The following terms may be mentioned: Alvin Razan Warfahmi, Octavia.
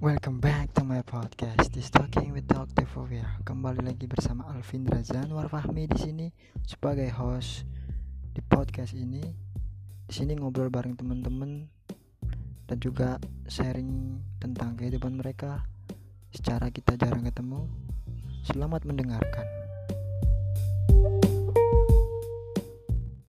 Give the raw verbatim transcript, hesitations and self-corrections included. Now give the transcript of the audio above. Welcome back to my podcast. This talking with Octavia. Kembali lagi bersama Alvin Razan Warfahmi di sini sebagai host di podcast ini. Di sini ngobrol bareng teman-teman dan juga sharing tentang kehidupan mereka secara kita jarang ketemu. Selamat mendengarkan.